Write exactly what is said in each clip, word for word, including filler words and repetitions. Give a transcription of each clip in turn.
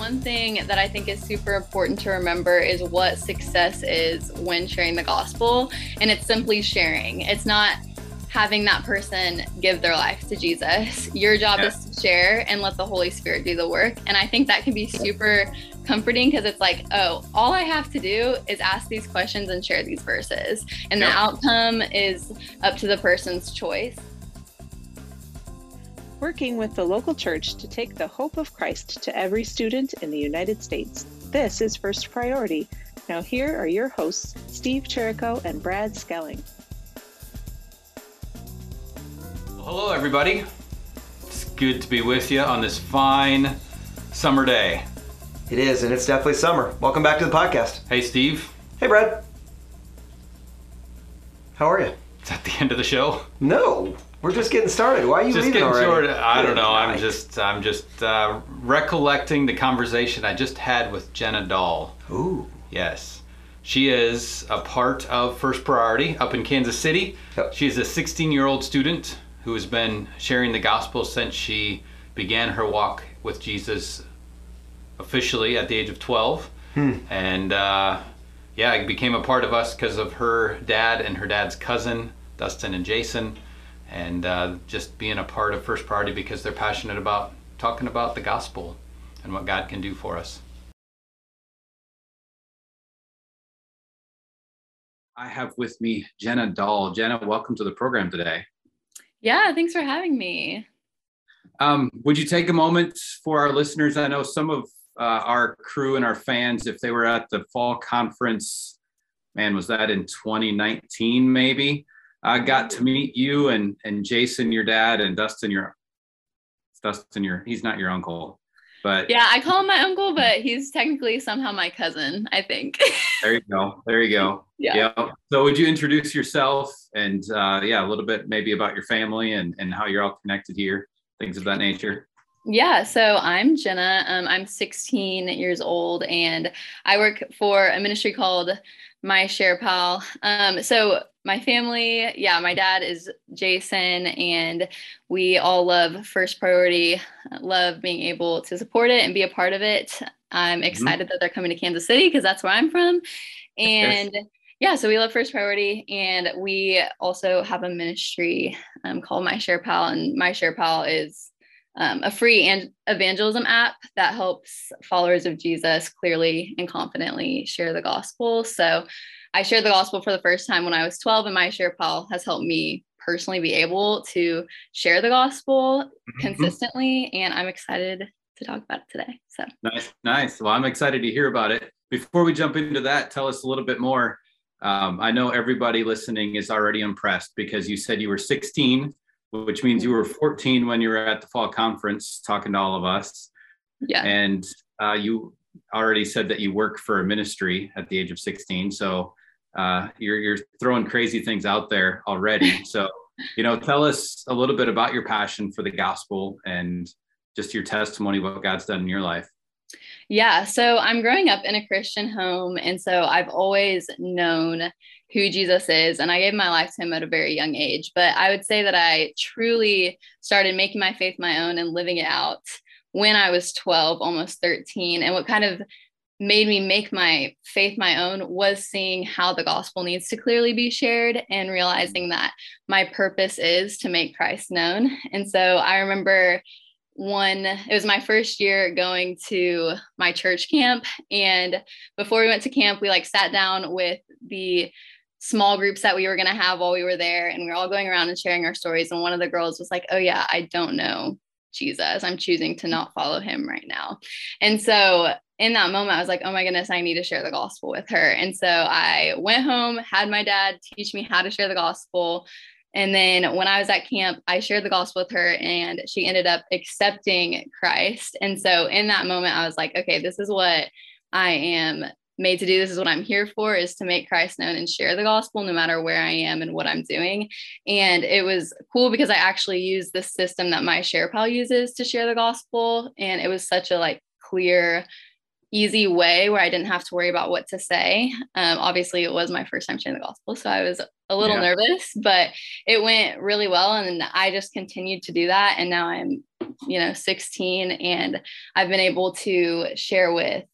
One thing that I think is super important to remember is what success is when sharing the gospel, and it's simply sharing. It's not having that person give their life to Jesus. Your job yeah. is to share and let the Holy Spirit do the work. And I think that can be super comforting, because it's like, oh, all I have to do is ask these questions and share these verses. And yeah. the outcome is up to the person's choice. Working with the local church to take the hope of Christ to every student in the United States. This is First Priority. Now here are your hosts, Steve Cherico and Brad Skelling. Well, hello everybody. It's good to be with you on this fine summer day. It is, and it's definitely summer. Welcome back to the podcast. Hey Steve. Hey Brad. How are you? Is that the end of the show? No. We're just getting started. Why are you just leaving already? Started. I don't know. I'm just I'm just uh, recollecting the conversation I just had with Jenna Doll. Ooh. Yes. She is a part of First Priority up in Kansas City. Yep. She is a sixteen-year-old student who has been sharing the gospel since she began her walk with Jesus officially at the age of twelve. Hmm. And uh, yeah, it became a part of us because of her dad and her dad's cousin, Dustin and Jason. And uh, just being a part of First Priority because they're passionate about talking about the gospel and what God can do for us. I have with me Jenna Doll. Jenna, welcome to the program today. Yeah, thanks for having me. Um, would you take a moment for our listeners? I know some of uh, our crew and our fans, if they were at the fall conference, man, was that in twenty nineteen maybe? I got to meet you and, and Jason, your dad, and Dustin, your Dustin, your he's not your uncle, but yeah, I call him my uncle, but he's technically somehow my cousin, I think. There you go. There you go. Yeah. yeah. So would you introduce yourself and uh, yeah, a little bit maybe about your family and, and how you're all connected here, things of that nature. Yeah, so I'm Jenna. Um, I'm sixteen years old, and I work for a ministry called MySharePal. Um, so my family, yeah, my dad is Jason, and we all love First Priority, love being able to support it and be a part of it. I'm excited mm-hmm. that they're coming to Kansas City because that's where I'm from. And yes. yeah, so we love First Priority, and we also have a ministry um, called MySharePal, and MySharePal is Um, a free and evangelism app that helps followers of Jesus clearly and confidently share the gospel. So I shared the gospel for the first time when I was twelve, and MySharePal has helped me personally be able to share the gospel mm-hmm. consistently. And I'm excited to talk about it today. So nice, nice. Well, I'm excited to hear about it. Before we jump into that, tell us a little bit more. Um, I know everybody listening is already impressed because you said you were sixteen, which means you were fourteen when you were at the fall conference talking to all of us. Yeah. And uh, you already said that you work for a ministry at the age of sixteen. So uh, you're, you're throwing crazy things out there already. So, you know, tell us a little bit about your passion for the gospel and just your testimony, what God's done in your life. Yeah. So I'm growing up in a Christian home. And so I've always known who Jesus is, and I gave my life to him at a very young age. But I would say that I truly started making my faith my own and living it out when I was twelve, almost thirteen. And what kind of made me make my faith my own was seeing how the gospel needs to clearly be shared and realizing that my purpose is to make Christ known. And so I remember One, it was my first year going to my church camp. And before we went to camp, we like sat down with the small groups that we were going to have while we were there. And we were all going around and sharing our stories. And one of the girls was like, oh yeah, I don't know Jesus. I'm choosing to not follow him right now. And so in that moment, I was like, oh my goodness, I need to share the gospel with her. And so I went home, had my dad teach me how to share the gospel. And then when I was at camp, I shared the gospel with her, and she ended up accepting Christ. And so in that moment, I was like, okay, this is what I am made to do. This is what I'm here for, is to make Christ known and share the gospel no matter where I am and what I'm doing. And it was cool because I actually used the system that MySharePal uses to share the gospel. And it was such a like clear, easy way where I didn't have to worry about what to say. Um, obviously it was my first time sharing the gospel, so I was a little yeah. nervous, but it went really well. And I just continued to do that. And now I'm you know, sixteen, and I've been able to share with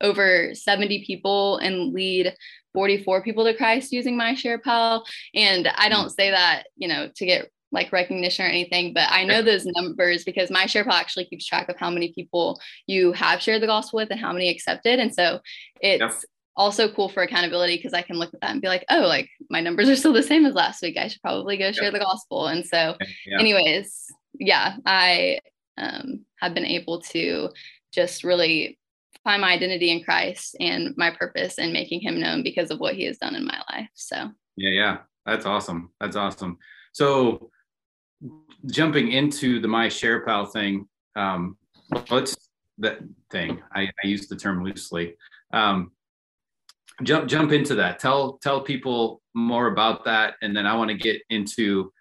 over seventy people and lead forty-four people to Christ using MySharePal. And I don't say that, you know, to get like recognition or anything, but I know those numbers because MySharePal actually keeps track of how many people you have shared the gospel with and how many accepted. And so it's yep. also cool for accountability, because I can look at that and be like, oh, like my numbers are still the same as last week. I should probably go share yep. the gospel. And so yep. anyways, yeah, I um, have been able to just really find my identity in Christ and my purpose in making him known because of what he has done in my life. So yeah, yeah, that's awesome. That's awesome. So jumping into the MySharePal thing, um, let's that thing, I, I use the term loosely, um, jump, jump into that. Tell, tell people more about that. And then I want to get into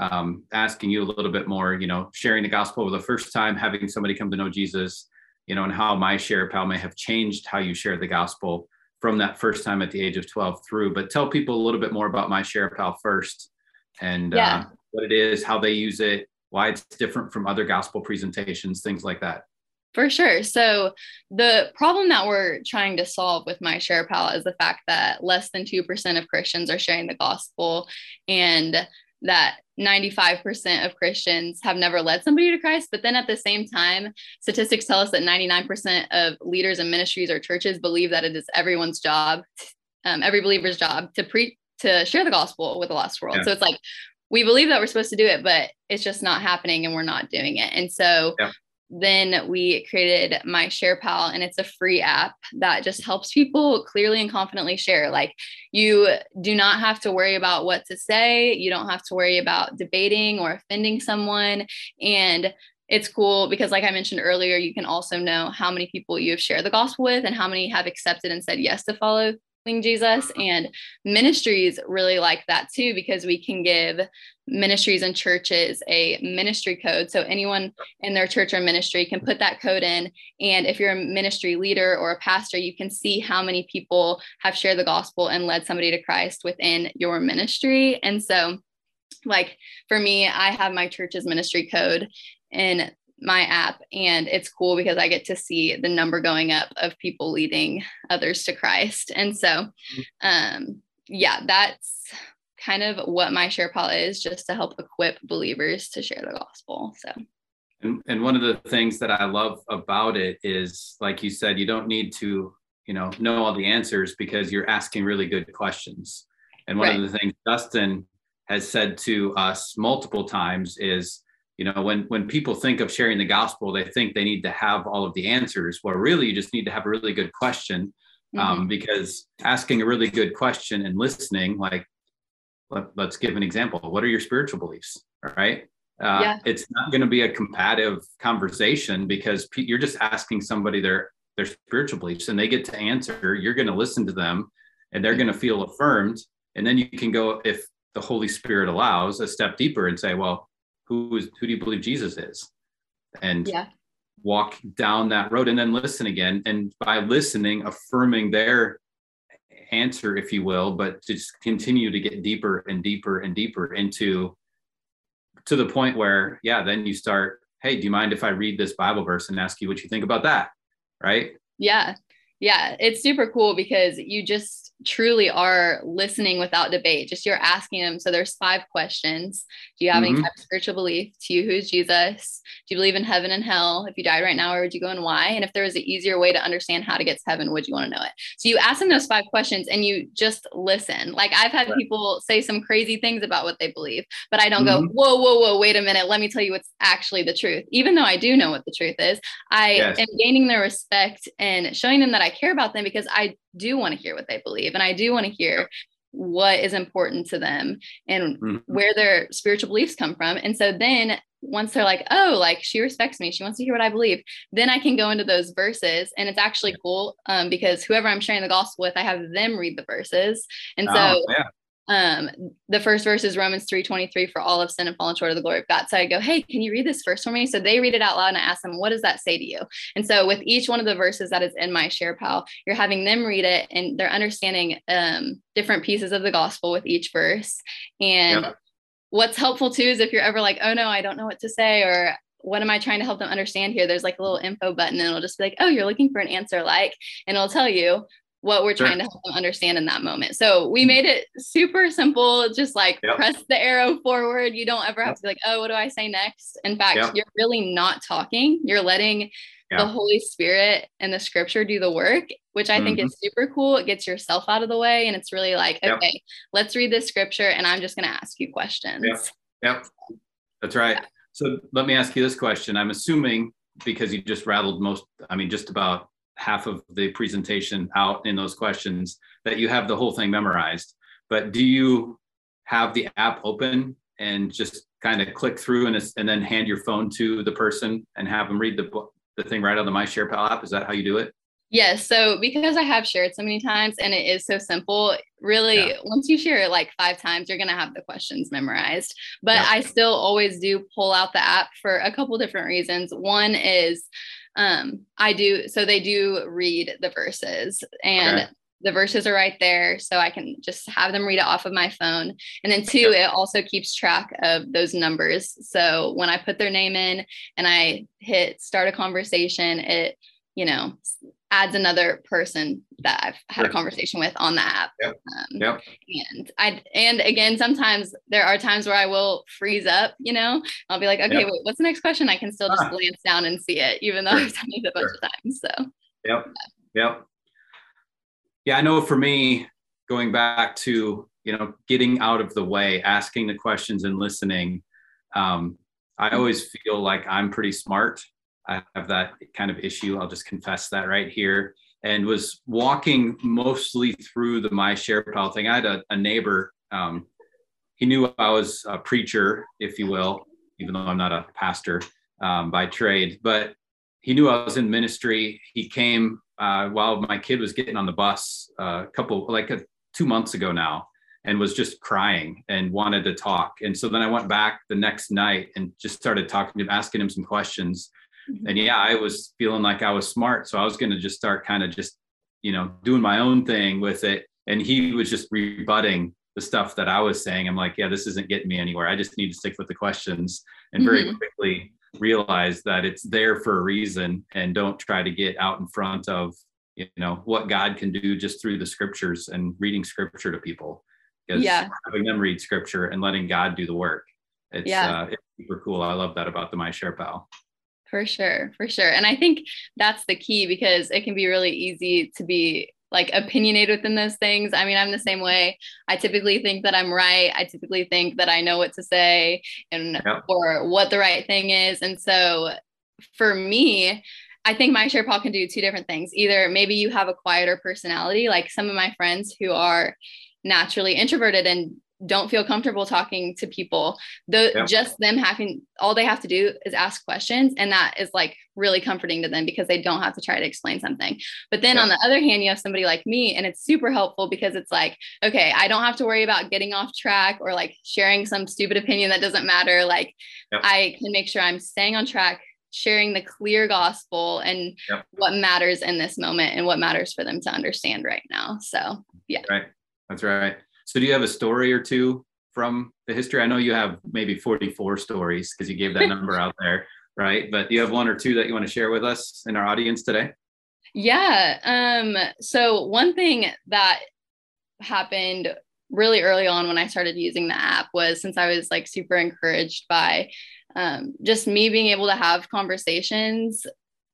um, asking you a little bit more, you know, sharing the gospel for the first time, having somebody come to know Jesus, you know, and how MySharePal may have changed how you share the gospel from that first time at the age of twelve through. But tell people a little bit more about MySharePal first, and yeah. uh, what it is, how they use it, why it's different from other gospel presentations, things like that. For sure. So the problem that we're trying to solve with MySharePal is the fact that less than two percent of Christians are sharing the gospel, and that ninety-five percent of Christians have never led somebody to Christ. But then at the same time, statistics tell us that ninety-nine percent of leaders and ministries or churches believe that it is everyone's job, um, every believer's job to pre to share the gospel with the lost world. Yeah. So it's like, we believe that we're supposed to do it, but it's just not happening and we're not doing it. And so yeah. then we created MySharePal, and it's a free app that just helps people clearly and confidently share. Like, you do not have to worry about what to say. You don't have to worry about debating or offending someone. And it's cool because, like I mentioned earlier, you can also know how many people you have shared the gospel with and how many have accepted and said yes to follow Jesus. And ministries really like that too, because we can give ministries and churches a ministry code. So anyone in their church or ministry can put that code in. And if you're a ministry leader or a pastor, you can see how many people have shared the gospel and led somebody to Christ within your ministry. And so, like, for me, I have my church's ministry code in my app, and it's cool because I get to see the number going up of people leading others to Christ. And so, um, yeah, that's kind of what MySharePal is, just to help equip believers to share the gospel. So, and, and one of the things that I love about it is, like you said, you don't need to, you know, know all the answers, because you're asking really good questions. And one right. of the things Dustin has said to us multiple times is, you know, when, when people think of sharing the gospel, they think they need to have all of the answers. Well, really, you just need to have a really good question, um, mm-hmm. because asking a really good question and listening, like, let, let's give an example. What are your spiritual beliefs? All right. Uh, yeah. It's not going to be a combative conversation, because pe- you're just asking somebody their, their spiritual beliefs, and they get to answer. You're going to listen to them, and they're going to feel affirmed. And then you can go, if the Holy Spirit allows, a step deeper and say, well, Who is who do you believe Jesus is? And yeah. walk down that road, and then listen again. And by listening, affirming their answer, if you will, but just continue to get deeper and deeper and deeper into, to the point where, yeah, then you start, hey, do you mind if I read this Bible verse and ask you what you think about that? Right? Yeah. Yeah. It's super cool because you just truly are listening without debate. Just you're asking them. So there's five questions. Do you have mm-hmm. any type of spiritual belief? To you, who's Jesus? Do you believe in heaven and hell? If you died right now, where would you go and why? And if there was an easier way to understand how to get to heaven, would you want to know it? So you ask them those five questions and you just listen. Like, I've had right. people say some crazy things about what they believe, but I don't mm-hmm. go, whoa, whoa, whoa, wait a minute. Let me tell you what's actually the truth. Even though I do know what the truth is, I yes. am gaining their respect and showing them that I care about them, because I do want to hear what they believe. And I do want to hear what is important to them and mm-hmm. where their spiritual beliefs come from. And so then once they're like, oh, like, she respects me, she wants to hear what I believe, then I can go into those verses. And it's actually cool um, because whoever I'm sharing the gospel with, I have them read the verses. And so oh, yeah. um, the first verse is Romans three twenty-three, for all have sinned and fallen short of the glory of God. So I go, hey, can you read this verse for me? So they read it out loud, and I ask them, what does that say to you? And so with each one of the verses that is in MySharePal, you're having them read it, and they're understanding um, different pieces of the gospel with each verse. And yep. what's helpful too is if you're ever like, oh no, I don't know what to say, or what am I trying to help them understand here? There's like a little info button and it'll just be like, oh, you're looking for an answer like, and it'll tell you what we're sure. trying to help them understand in that moment. So we made it super simple, just like yep. press the arrow forward. You don't ever have to be like, oh, what do I say next? In fact, yep. you're really not talking. You're letting yep. the Holy Spirit and the scripture do the work, which I mm-hmm. think is super cool. It gets yourself out of the way. And it's really like, yep. okay, let's read this scripture and I'm just going to ask you questions. Yep. yep. That's right. Yeah. So let me ask you this question. I'm assuming, because you just rattled most, I mean, just about half of the presentation out in those questions, that you have the whole thing memorized, but do you have the app open and just kind of click through and, and then hand your phone to the person and have them read the book, the thing right on the MySharePal app? Is that how you do it? Yes. So because I have shared so many times and it is so simple, really, yeah. once you share it like five times, you're going to have the questions memorized. But yeah. I still always do pull out the app for a couple different reasons. One is um, I do, so they do read the verses and okay. the verses are right there. So I can just have them read it off of my phone. And then two, it also keeps track of those numbers. So when I put their name in and I hit start a conversation, it, you know, adds another person that I've had a conversation with on the app. Yep. Um, yep. And I, and again, sometimes there are times where I will freeze up, you know, I'll be like, okay, yep. wait, what's the next question? I can still just ah. glance down and see it, even though sure. I've done it a bunch sure. of times. So, yep. Yeah. Yep. Yeah. I know for me, going back to, you know, getting out of the way, asking the questions and listening. Um, I always feel like I'm pretty smart. I have that kind of issue. I'll just confess that right here. And was walking mostly through the MySharePal thing. I had a, a neighbor. Um, he knew I was a preacher, if you will, even though I'm not a pastor um, by trade. But he knew I was in ministry. He came uh, while my kid was getting on the bus uh, a couple, like a, two months ago now, and was just crying and wanted to talk. And so then I went back the next night and just started talking to him, asking him some questions. And yeah, I was feeling like I was smart. So I was going to just start kind of just, you know, doing my own thing with it. And he was just rebutting the stuff that I was saying. I'm like, yeah, this isn't getting me anywhere. I just need to stick with the questions. And very mm-hmm. quickly realized that it's there for a reason, and don't try to get out in front of, you know, what God can do just through the scriptures and reading scripture to people. Because yeah. having them read scripture and letting God do the work. It's, yeah. uh, it's super cool. I love that about the MySharePal. For sure. For sure. And I think that's the key, because it can be really easy to be like opinionated within those things. I mean, I'm the same way. I typically think that I'm right. I typically think that I know what to say and yeah. or what the right thing is. And so for me, I think MySharePal can do two different things. Either maybe you have a quieter personality, like some of my friends who are naturally introverted and don't feel comfortable talking to people, though yeah. just them having, all they have to do is ask questions, and that is like really comforting to them because they don't have to try to explain something. But then yeah. on the other hand, you have somebody like me, and it's super helpful because it's like, okay, I don't have to worry about getting off track or like sharing some stupid opinion that doesn't matter. Like yeah. I can make sure I'm staying on track, sharing the clear gospel and yeah. what matters in this moment and what matters for them to understand right now. So yeah. Right. That's right. So do you have a story or two from the history? I know you have maybe forty-four stories because you gave that number out there, right? But do you have one or two that you want to share with us in our audience today? Yeah. Um, so one thing that happened really early on when I started using the app was, since I was like super encouraged by um, just me being able to have conversations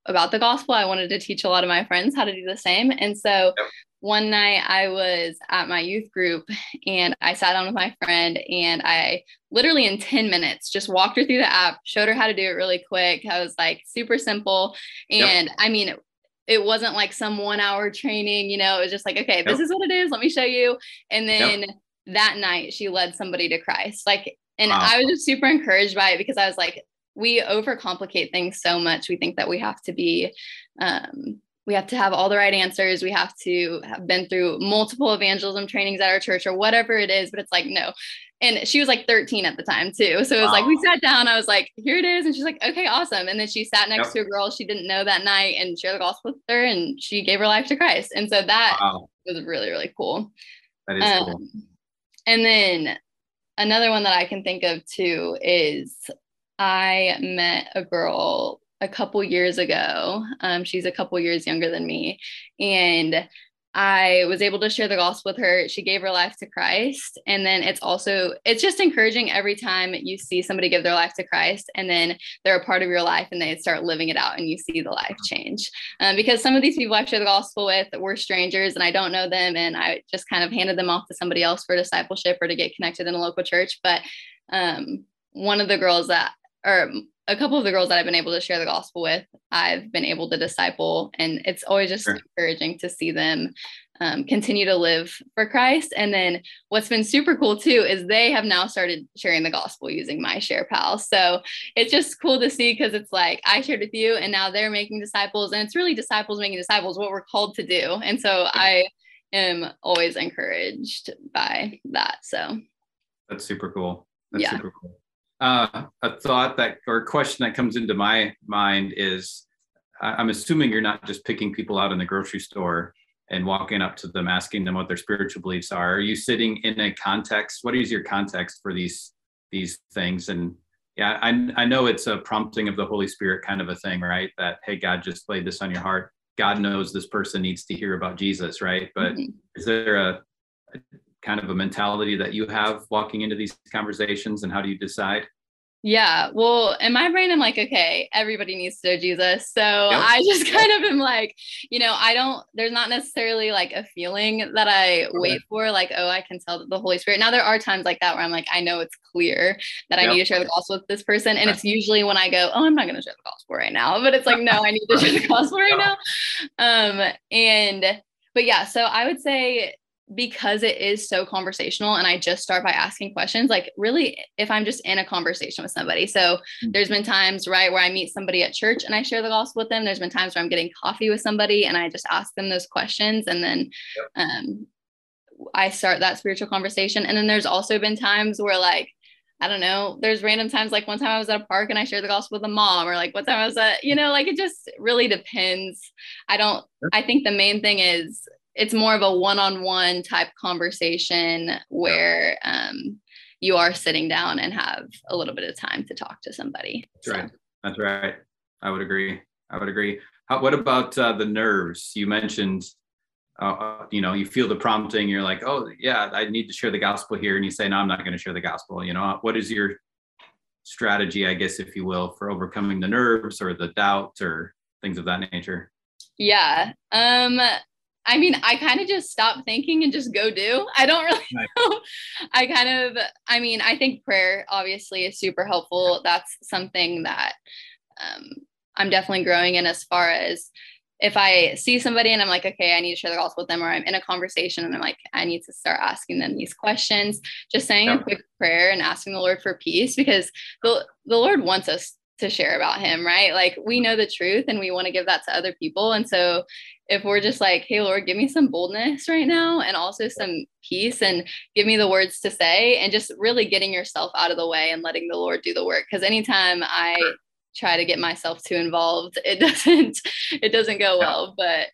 about the gospel, I wanted to teach a lot of my friends how to do the same. And so yep. one night I was at my youth group and I sat down with my friend, and I literally in ten minutes just walked her through the app, showed her how to do it really quick. I was like, super simple. And yep. I mean, it, it wasn't like some one hour training, you know, it was just like, okay, yep. this is what it is. Let me show you. And then yep. that night she led somebody to Christ. Like, and wow. I was just super encouraged by it, because I was like, we overcomplicate things so much. We think that we have to be, um, we have to have all the right answers. We have to have been through multiple evangelism trainings at our church or whatever it is, but it's like, no. And she was like thirteen at the time too. So it was wow. like, we sat down, I was like, here it is. And she's like, okay, awesome. And then she sat next yep. to a girl she didn't know that night and shared the gospel with her, and she gave her life to Christ. And so that wow. was really, really cool. That is um, cool. And then another one that I can think of too is I met a girl a couple years ago. Um, she's a couple years younger than me. And I was able to share the gospel with her. She gave her life to Christ. And then it's also, it's just encouraging every time you see somebody give their life to Christ and then they're a part of your life and they start living it out and you see the life change. Um, because some of these people I share the gospel with were strangers and I don't know them. And I just kind of handed them off to somebody else for discipleship or to get connected in a local church. But um, one of the girls that, or a couple of the girls that I've been able to share the gospel with, I've been able to disciple. And it's always just sure. encouraging to see them um, continue to live for Christ. And then what's been super cool too, is they have now started sharing the gospel using MySharePal. So it's just cool to see, because it's like, I shared with you and now they're making disciples, and it's really disciples making disciples, what we're called to do. And so I am always encouraged by that. So that's super cool. That's yeah. super cool. Uh, a thought that, or a question that comes into my mind is, I'm assuming you're not just picking people out in the grocery store and walking up to them, asking them what their spiritual beliefs are. Are you sitting in a context? What is your context for these, these things? And yeah, I, I know it's a prompting of the Holy Spirit kind of a thing, right? That, hey, God just laid this on your heart. God knows this person needs to hear about Jesus, right? But mm-hmm. is there a, a kind of a mentality that you have walking into these conversations, and how do you decide? Yeah, well, in my brain, I'm like, okay, everybody needs to know Jesus. So yep. I just kind of am like, you know, I don't, there's not necessarily like a feeling that I okay. wait for, like, oh, I can tell that the Holy Spirit. Now there are times like that where I'm like, I know it's clear that yep. I need to share the gospel with this person. And right. it's usually when I go, oh, I'm not going to share the gospel right now, but it's like, no, I need to share the gospel right no. now. Um, and, but yeah, so I would say, because it is so conversational, and I just start by asking questions, like really, if I'm just in a conversation with somebody. So there's been times, right, where I meet somebody at church and I share the gospel with them. There's been times where I'm getting coffee with somebody and I just ask them those questions. And then um, I start that spiritual conversation. And then there's also been times where, like, I don't know, there's random times, like one time I was at a park and I shared the gospel with a mom, or like what time I was at, you know, like it just really depends. I don't, I think the main thing is, it's more of a one-on-one type conversation where um, you are sitting down and have a little bit of time to talk to somebody. That's so. right. That's right. I would agree. I would agree. How, what about uh, the nerves? You mentioned, uh, you know, you feel the prompting. You're like, oh yeah, I need to share the gospel here. And you say, no, I'm not going to share the gospel. You know, what is your strategy, I guess, if you will, for overcoming the nerves or the doubt or things of that nature? Yeah. Um, I mean, I kind of just stop thinking and just go do. I don't really know. I kind of, I mean, I think prayer obviously is super helpful. That's something that um, I'm definitely growing in, as far as if I see somebody and I'm like, okay, I need to share the gospel with them, or I'm in a conversation and I'm like, I need to start asking them these questions, just saying yeah. a quick prayer and asking the Lord for peace, because the the Lord wants us to share about him, right? Like, we know the truth and we want to give that to other people. And so if we're just like, hey, Lord, give me some boldness right now, and also some peace, and give me the words to say, and just really getting yourself out of the way and letting the Lord do the work. Because anytime I try to get myself too involved, it doesn't, it doesn't go well. But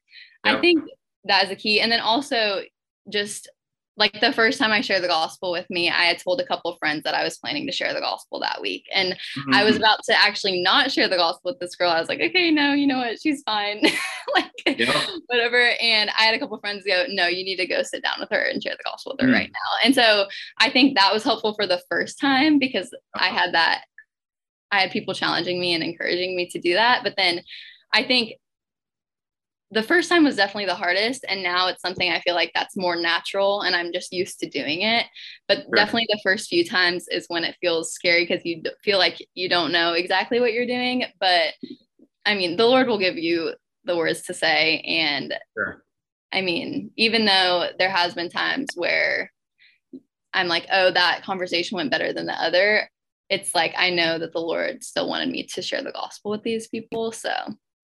yeah. I think that is a key. And then also just like the first time I shared the gospel with me, I had told a couple of friends that I was planning to share the gospel that week. And mm-hmm. I was about to actually not share the gospel with this girl. I was like, okay, no, you know what? She's fine. like yeah. whatever. And I had a couple of friends go, no, you need to go sit down with her and share the gospel with her mm-hmm. right now. And so I think that was helpful for the first time, because uh-huh. I had that, I had people challenging me and encouraging me to do that. But then I think the first time was definitely the hardest, and now it's something I feel like that's more natural and I'm just used to doing it. But sure. definitely the first few times is when it feels scary, because you feel like you don't know exactly what you're doing. But I mean, the Lord will give you the words to say. And sure. I mean, even though there has been times where I'm like, oh, that conversation went better than the other, it's like, I know that the Lord still wanted me to share the gospel with these people. So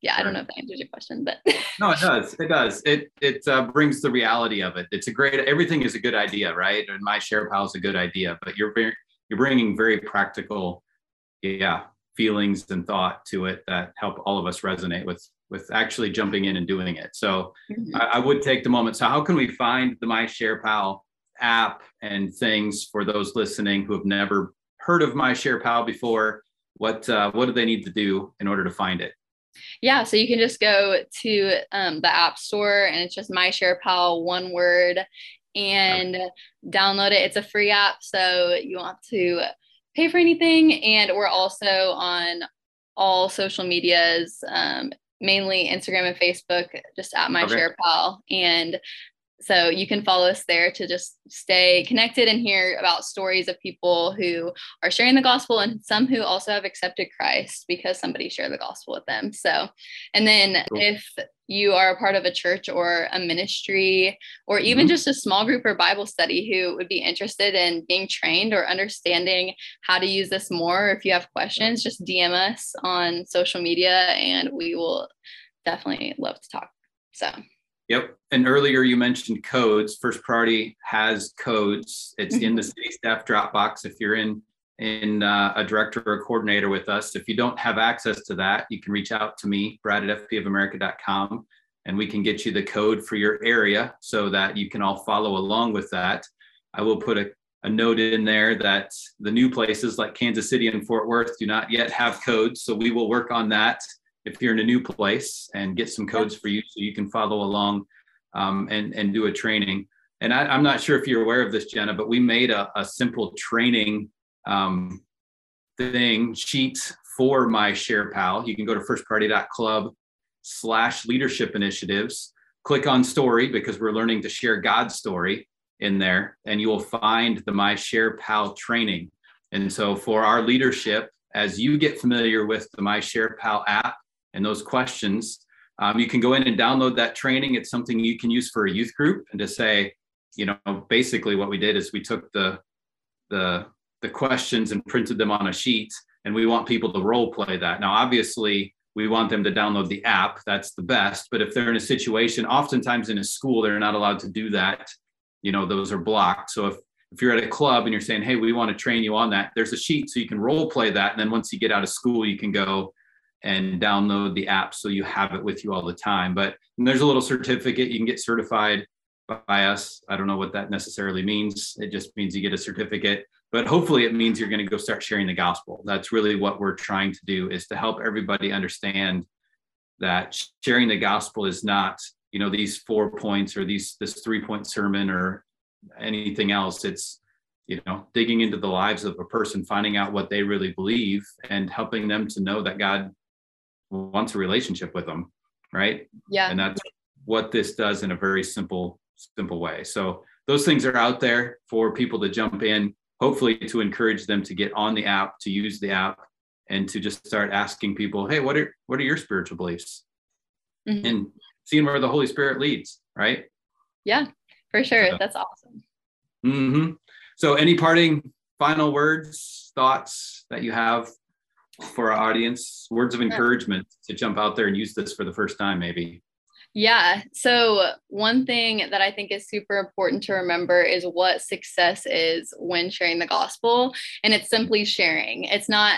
yeah, I don't know if that answers your question, but no, it does. It does. It it uh, brings the reality of it. It's a great. Everything is a good idea, right? And MySharePal is a good idea, but you're very, you're bringing very practical, yeah, feelings and thought to it that help all of us resonate with with actually jumping in and doing it. So mm-hmm. I, I would take the moment. So how can we find the MySharePal app and things for those listening who have never heard of MySharePal before? what uh, what do they need to do in order to find it? Yeah, so you can just go to um, the App Store, and it's just MySharePal, one word, and okay. download it. It's a free app, so you won't have to pay for anything. And we're also on all social medias, um, mainly Instagram and Facebook, just at MySharePal. Okay. And so you can follow us there to just stay connected and hear about stories of people who are sharing the gospel, and some who also have accepted Christ because somebody shared the gospel with them. So, and then cool. if you are a part of a church or a ministry, or even mm-hmm. just a small group or Bible study who would be interested in being trained or understanding how to use this more, if you have questions, just D M us on social media, and we will definitely love to talk. So. Yep. And earlier you mentioned codes. First Priority has codes. It's in the city staff Dropbox. If you're in in uh, a director or a coordinator with us, if you don't have access to that, you can reach out to me, Brad at f p of america dot com, and we can get you the code for your area so that you can all follow along with that. I will put a, a note in there that the new places like Kansas City and Fort Worth do not yet have codes. So we will work on that if you're in a new place and get some codes for you so you can follow along um, and, and do a training. And I, I'm not sure if you're aware of this, Jenna, but we made a, a simple training um, thing, sheet for MySharePal. You can go to firstpriority.club slash leadership initiatives, click on story, because we're learning to share God's story in there, and you will find the MySharePal training. And so for our leadership, as you get familiar with the MySharePal app, and those questions, um, you can go in and download that training. It's something you can use for a youth group, and to say, you know, basically what we did is we took the, the, the questions and printed them on a sheet, and we want people to role play that. Now, obviously we want them to download the app, that's the best, but if they're in a situation, oftentimes in a school, they're not allowed to do that. You know, those are blocked. So if, if you're at a club and you're saying, hey, we want to train you on that, there's a sheet so you can role play that. And then once you get out of school, you can go and download the app so you have it with you all the time. But there's a little certificate. You can get certified by us. I don't know what that necessarily means. It just means you get a certificate, but hopefully it means you're going to go start sharing the gospel. That's really what we're trying to do, is to help everybody understand that sharing the gospel is not, you know, these four points or these this three-point sermon or anything else. It's, you know, digging into the lives of a person, finding out what they really believe, and helping them to know that God wants a relationship with them, right? Yeah. And that's what this does in a very simple, simple way. So those things are out there for people to jump in, hopefully to encourage them to get on the app, to use the app, and to just start asking people, hey, what are, what are your spiritual beliefs? Mm-hmm. And seeing where the Holy Spirit leads, right? Yeah, for sure. So, that's awesome. Mm-hmm. So any parting final words, thoughts that you have for our audience, words of encouragement to jump out there and use this for the first time, maybe? Yeah. So one thing that I think is super important to remember is what success is when sharing the gospel. And it's simply sharing. It's not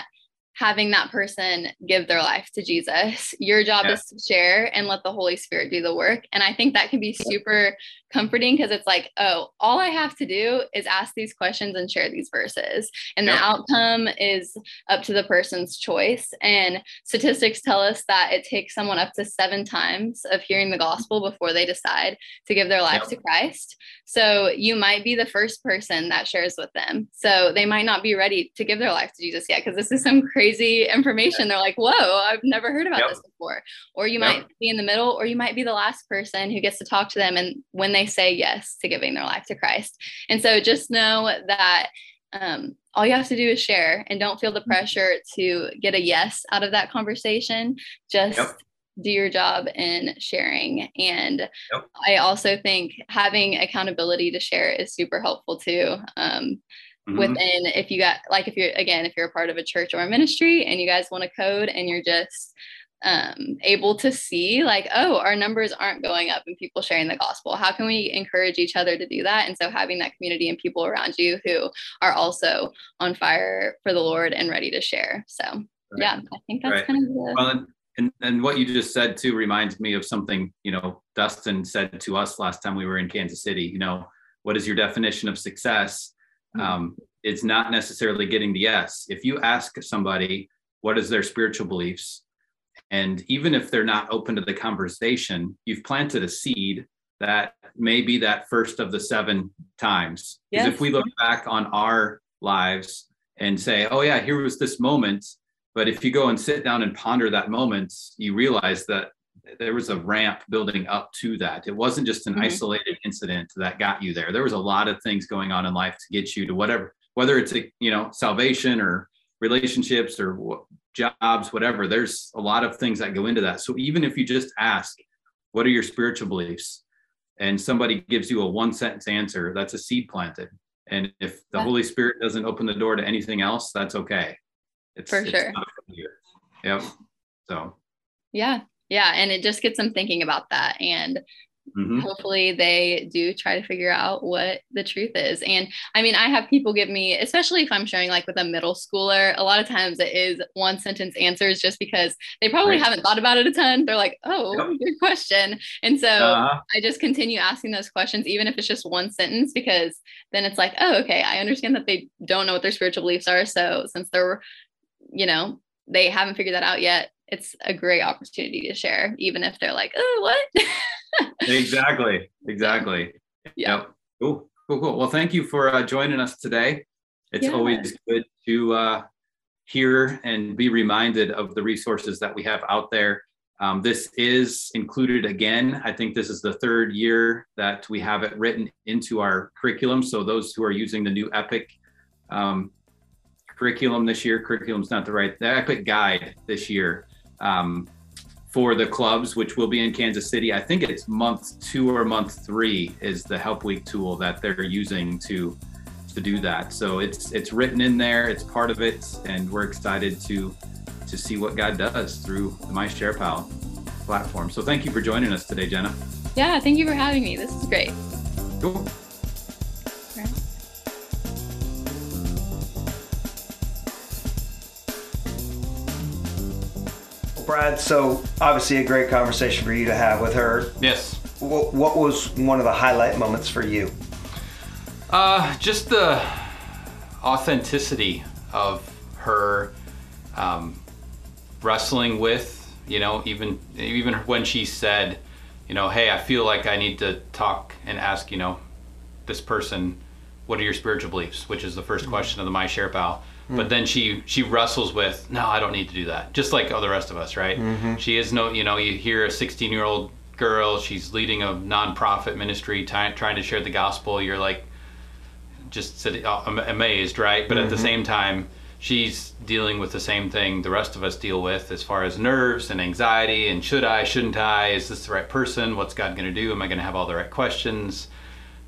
having that person give their life to Jesus. Your job yeah. is to share and let the Holy Spirit do the work. And I think that can be super comforting, because it's like, oh, all I have to do is ask these questions and share these verses. And yeah. the outcome is up to the person's choice. And statistics tell us that it takes someone up to seven times of hearing the gospel before they decide to give their life yeah. to Christ. So you might be the first person that shares with them. So they might not be ready to give their life to Jesus yet, because this is some crazy Crazy information. They're like, whoa, I've never heard about yep. this before. Or you might yep. be in the middle, or you might be the last person who gets to talk to them, and when they say yes to giving their life to Christ. And so just know that um, all you have to do is share, and don't feel the pressure to get a yes out of that conversation. Just yep. do your job in sharing. And yep. I also think having accountability to share is super helpful too. Um, Mm-hmm. Within, if you got, like, if you're, again, if you're a part of a church or a ministry and you guys want to code, and you're just um, able to see like, oh, our numbers aren't going up and people sharing the gospel, how can we encourage each other to do that? And so having that community and people around you who are also on fire for the Lord and ready to share. So right. yeah, I think that's right. kind of the... Well, and, and, and what you just said too reminds me of something, you know, Dustin said to us last time we were in Kansas City. You know, what is your definition of success? Um, it's not necessarily getting the yes. If you ask somebody, what is their spiritual beliefs. And even if they're not open to the conversation, you've planted a seed that may be that first of the seven times. Because yes. If we look back on our lives and say, oh yeah, here was this moment. But if you go and sit down and ponder that moment, you realize that there was a ramp building up to that. It wasn't just an mm-hmm. isolated incident that got you there. There was a lot of things going on in life to get you to whatever, whether it's, a, you know, salvation or relationships or w- jobs, whatever, there's a lot of things that go into that. So even if you just ask, what are your spiritual beliefs? And somebody gives you a one sentence answer, that's a seed planted. And if the Holy Spirit doesn't open the door to anything else, that's okay. It's, For it's sure. Not yep. So. Yeah. Yeah. And it just gets them thinking about that. And mm-hmm. hopefully they do try to figure out what the truth is. And I mean, I have people give me, especially if I'm sharing like with a middle schooler, a lot of times it is one sentence answers just because they probably right. haven't thought about it a ton. They're like, oh, yep. good question. And so uh-huh. I just continue asking those questions, even if it's just one sentence, because then it's like, oh, okay, I understand that they don't know what their spiritual beliefs are. So since they're, you know, they haven't figured that out yet, it's a great opportunity to share, even if they're like, oh, what? Exactly. Exactly. Yeah. Yep. Cool. Cool. Cool. Well, thank you for uh, joining us today. It's yeah. always good to uh, hear and be reminded of the resources that we have out there. Um, this is included again. I think this is the third year that we have it written into our curriculum. So those who are using the new EPIC um, curriculum this year, curriculum's not the right, the EPIC guide this year. Um, for the clubs, which will be in Kansas City. I think it's month two or month three is the Help Week tool that they're using to to do that. So it's it's written in there, it's part of it, and we're excited to to see what God does through the MySharePal platform. So thank you for joining us today, Jenna. Yeah, thank you for having me. This is great. Cool. Brad, so obviously a great conversation for you to have with her. Yes. What, what was one of the highlight moments for you? Uh, just the authenticity of her um, wrestling with, you know, even even when she said, you know, hey, I feel like I need to talk and ask, you know, this person, what are your spiritual beliefs? Which is the first mm-hmm. question of the MySharePal. But then she, she wrestles with, no, I don't need to do that. Just like all the rest of us, right? Mm-hmm. She is no, you know, you hear a sixteen-year-old girl, she's leading a nonprofit ministry, ty- trying to share the gospel. You're like, just sitting, uh, amazed, right? But mm-hmm. at the same time, she's dealing with the same thing the rest of us deal with as far as nerves and anxiety and should I, shouldn't I? Is this the right person? What's God going to do? Am I going to have all the right questions?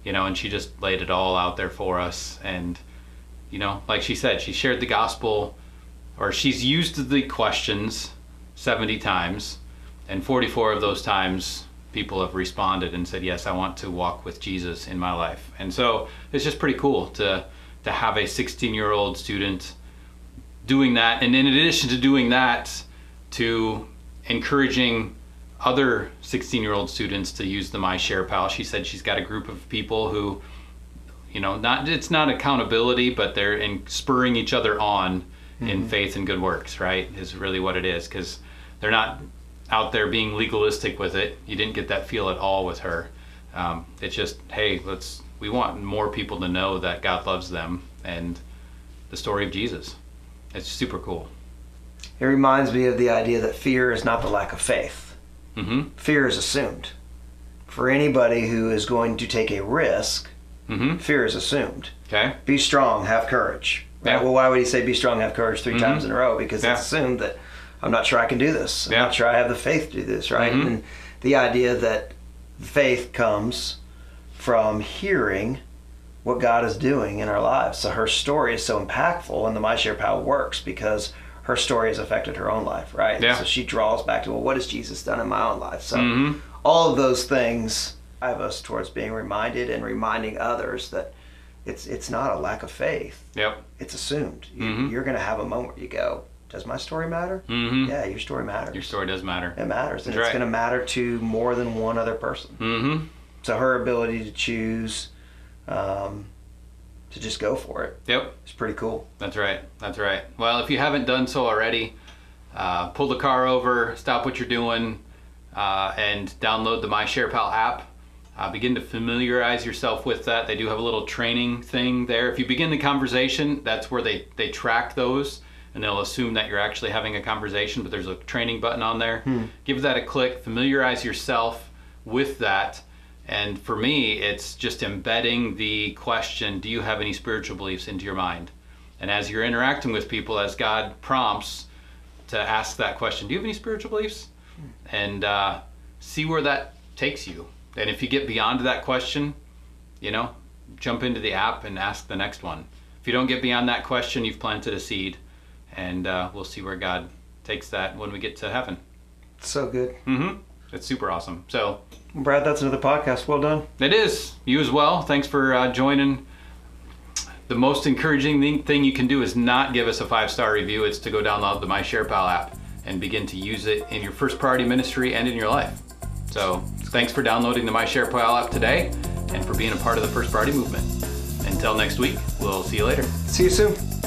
You know, and she just laid it all out there for us. And you know, like she said, she shared the gospel, or she's used the questions seventy times, and forty-four of those times people have responded and said, yes, I want to walk with Jesus in my life. And so it's just pretty cool to to have a sixteen-year-old student doing that. And in addition to doing that, to encouraging other sixteen-year-old students to use the MySharePal. She said she's got a group of people who, you know, not it's not accountability, but they're in spurring each other on mm-hmm. in faith and good works, right? Is really what it is, because they're not out there being legalistic with it. You didn't get that feel at all with her. Um, it's just, hey, let's we want more people to know that God loves them and the story of Jesus. It's super cool. It reminds me of the idea that fear is not the lack of faith. Mm-hmm. Fear is assumed. For anybody who is going to take a risk, mm-hmm. fear is assumed. Okay. Be strong, have courage. Right? Yeah. Well, why would he say be strong, have courage three mm-hmm. times in a row? Because yeah. it's assumed that I'm not sure I can do this. I'm yeah. not sure I have the faith to do this, right? Mm-hmm. And the idea that faith comes from hearing what God is doing in our lives. So her story is so impactful, and the MySharePal works because her story has affected her own life, right? Yeah. So she draws back to, well, what has Jesus done in my own life? So mm-hmm. all of those things drive us towards being reminded and reminding others that it's it's not a lack of faith. Yep. It's assumed. You, mm-hmm. You're going to have a moment where you go, does my story matter? Mm-hmm. Yeah, your story matters. Your story does matter. It matters. And That's it's right. going to matter to more than one other person. Mm-hmm. So her ability to choose um, to just go for it. Yep. It's pretty cool. That's right. That's right. Well, if you haven't done so already, uh, pull the car over, stop what you're doing, uh, and download the MySharePal app. Uh, begin to familiarize yourself with that. They do have a little training thing there. If you begin the conversation, that's where they, they track those, and they'll assume that you're actually having a conversation, but there's a training button on there. Hmm. Give that a click, familiarize yourself with that. And for me, it's just embedding the question, do you have any spiritual beliefs, into your mind? And as you're interacting with people, as God prompts, to ask that question, do you have any spiritual beliefs? Hmm. And uh, see where that takes you. And if you get beyond that question, you know, jump into the app and ask the next one. If you don't get beyond that question, you've planted a seed, and uh, we'll see where God takes that when we get to heaven. So good. Mm-hmm. It's super awesome. So, Brad, that's another podcast. Well done. It is. You as well. Thanks for uh, joining. The most encouraging thing you can do is not give us a five-star review. It's to go download the MySharePal app and begin to use it in your First Priority ministry and in your life. So thanks for downloading the MySharePal app today and for being a part of the First Priority movement. Until next week, we'll see you later. See you soon.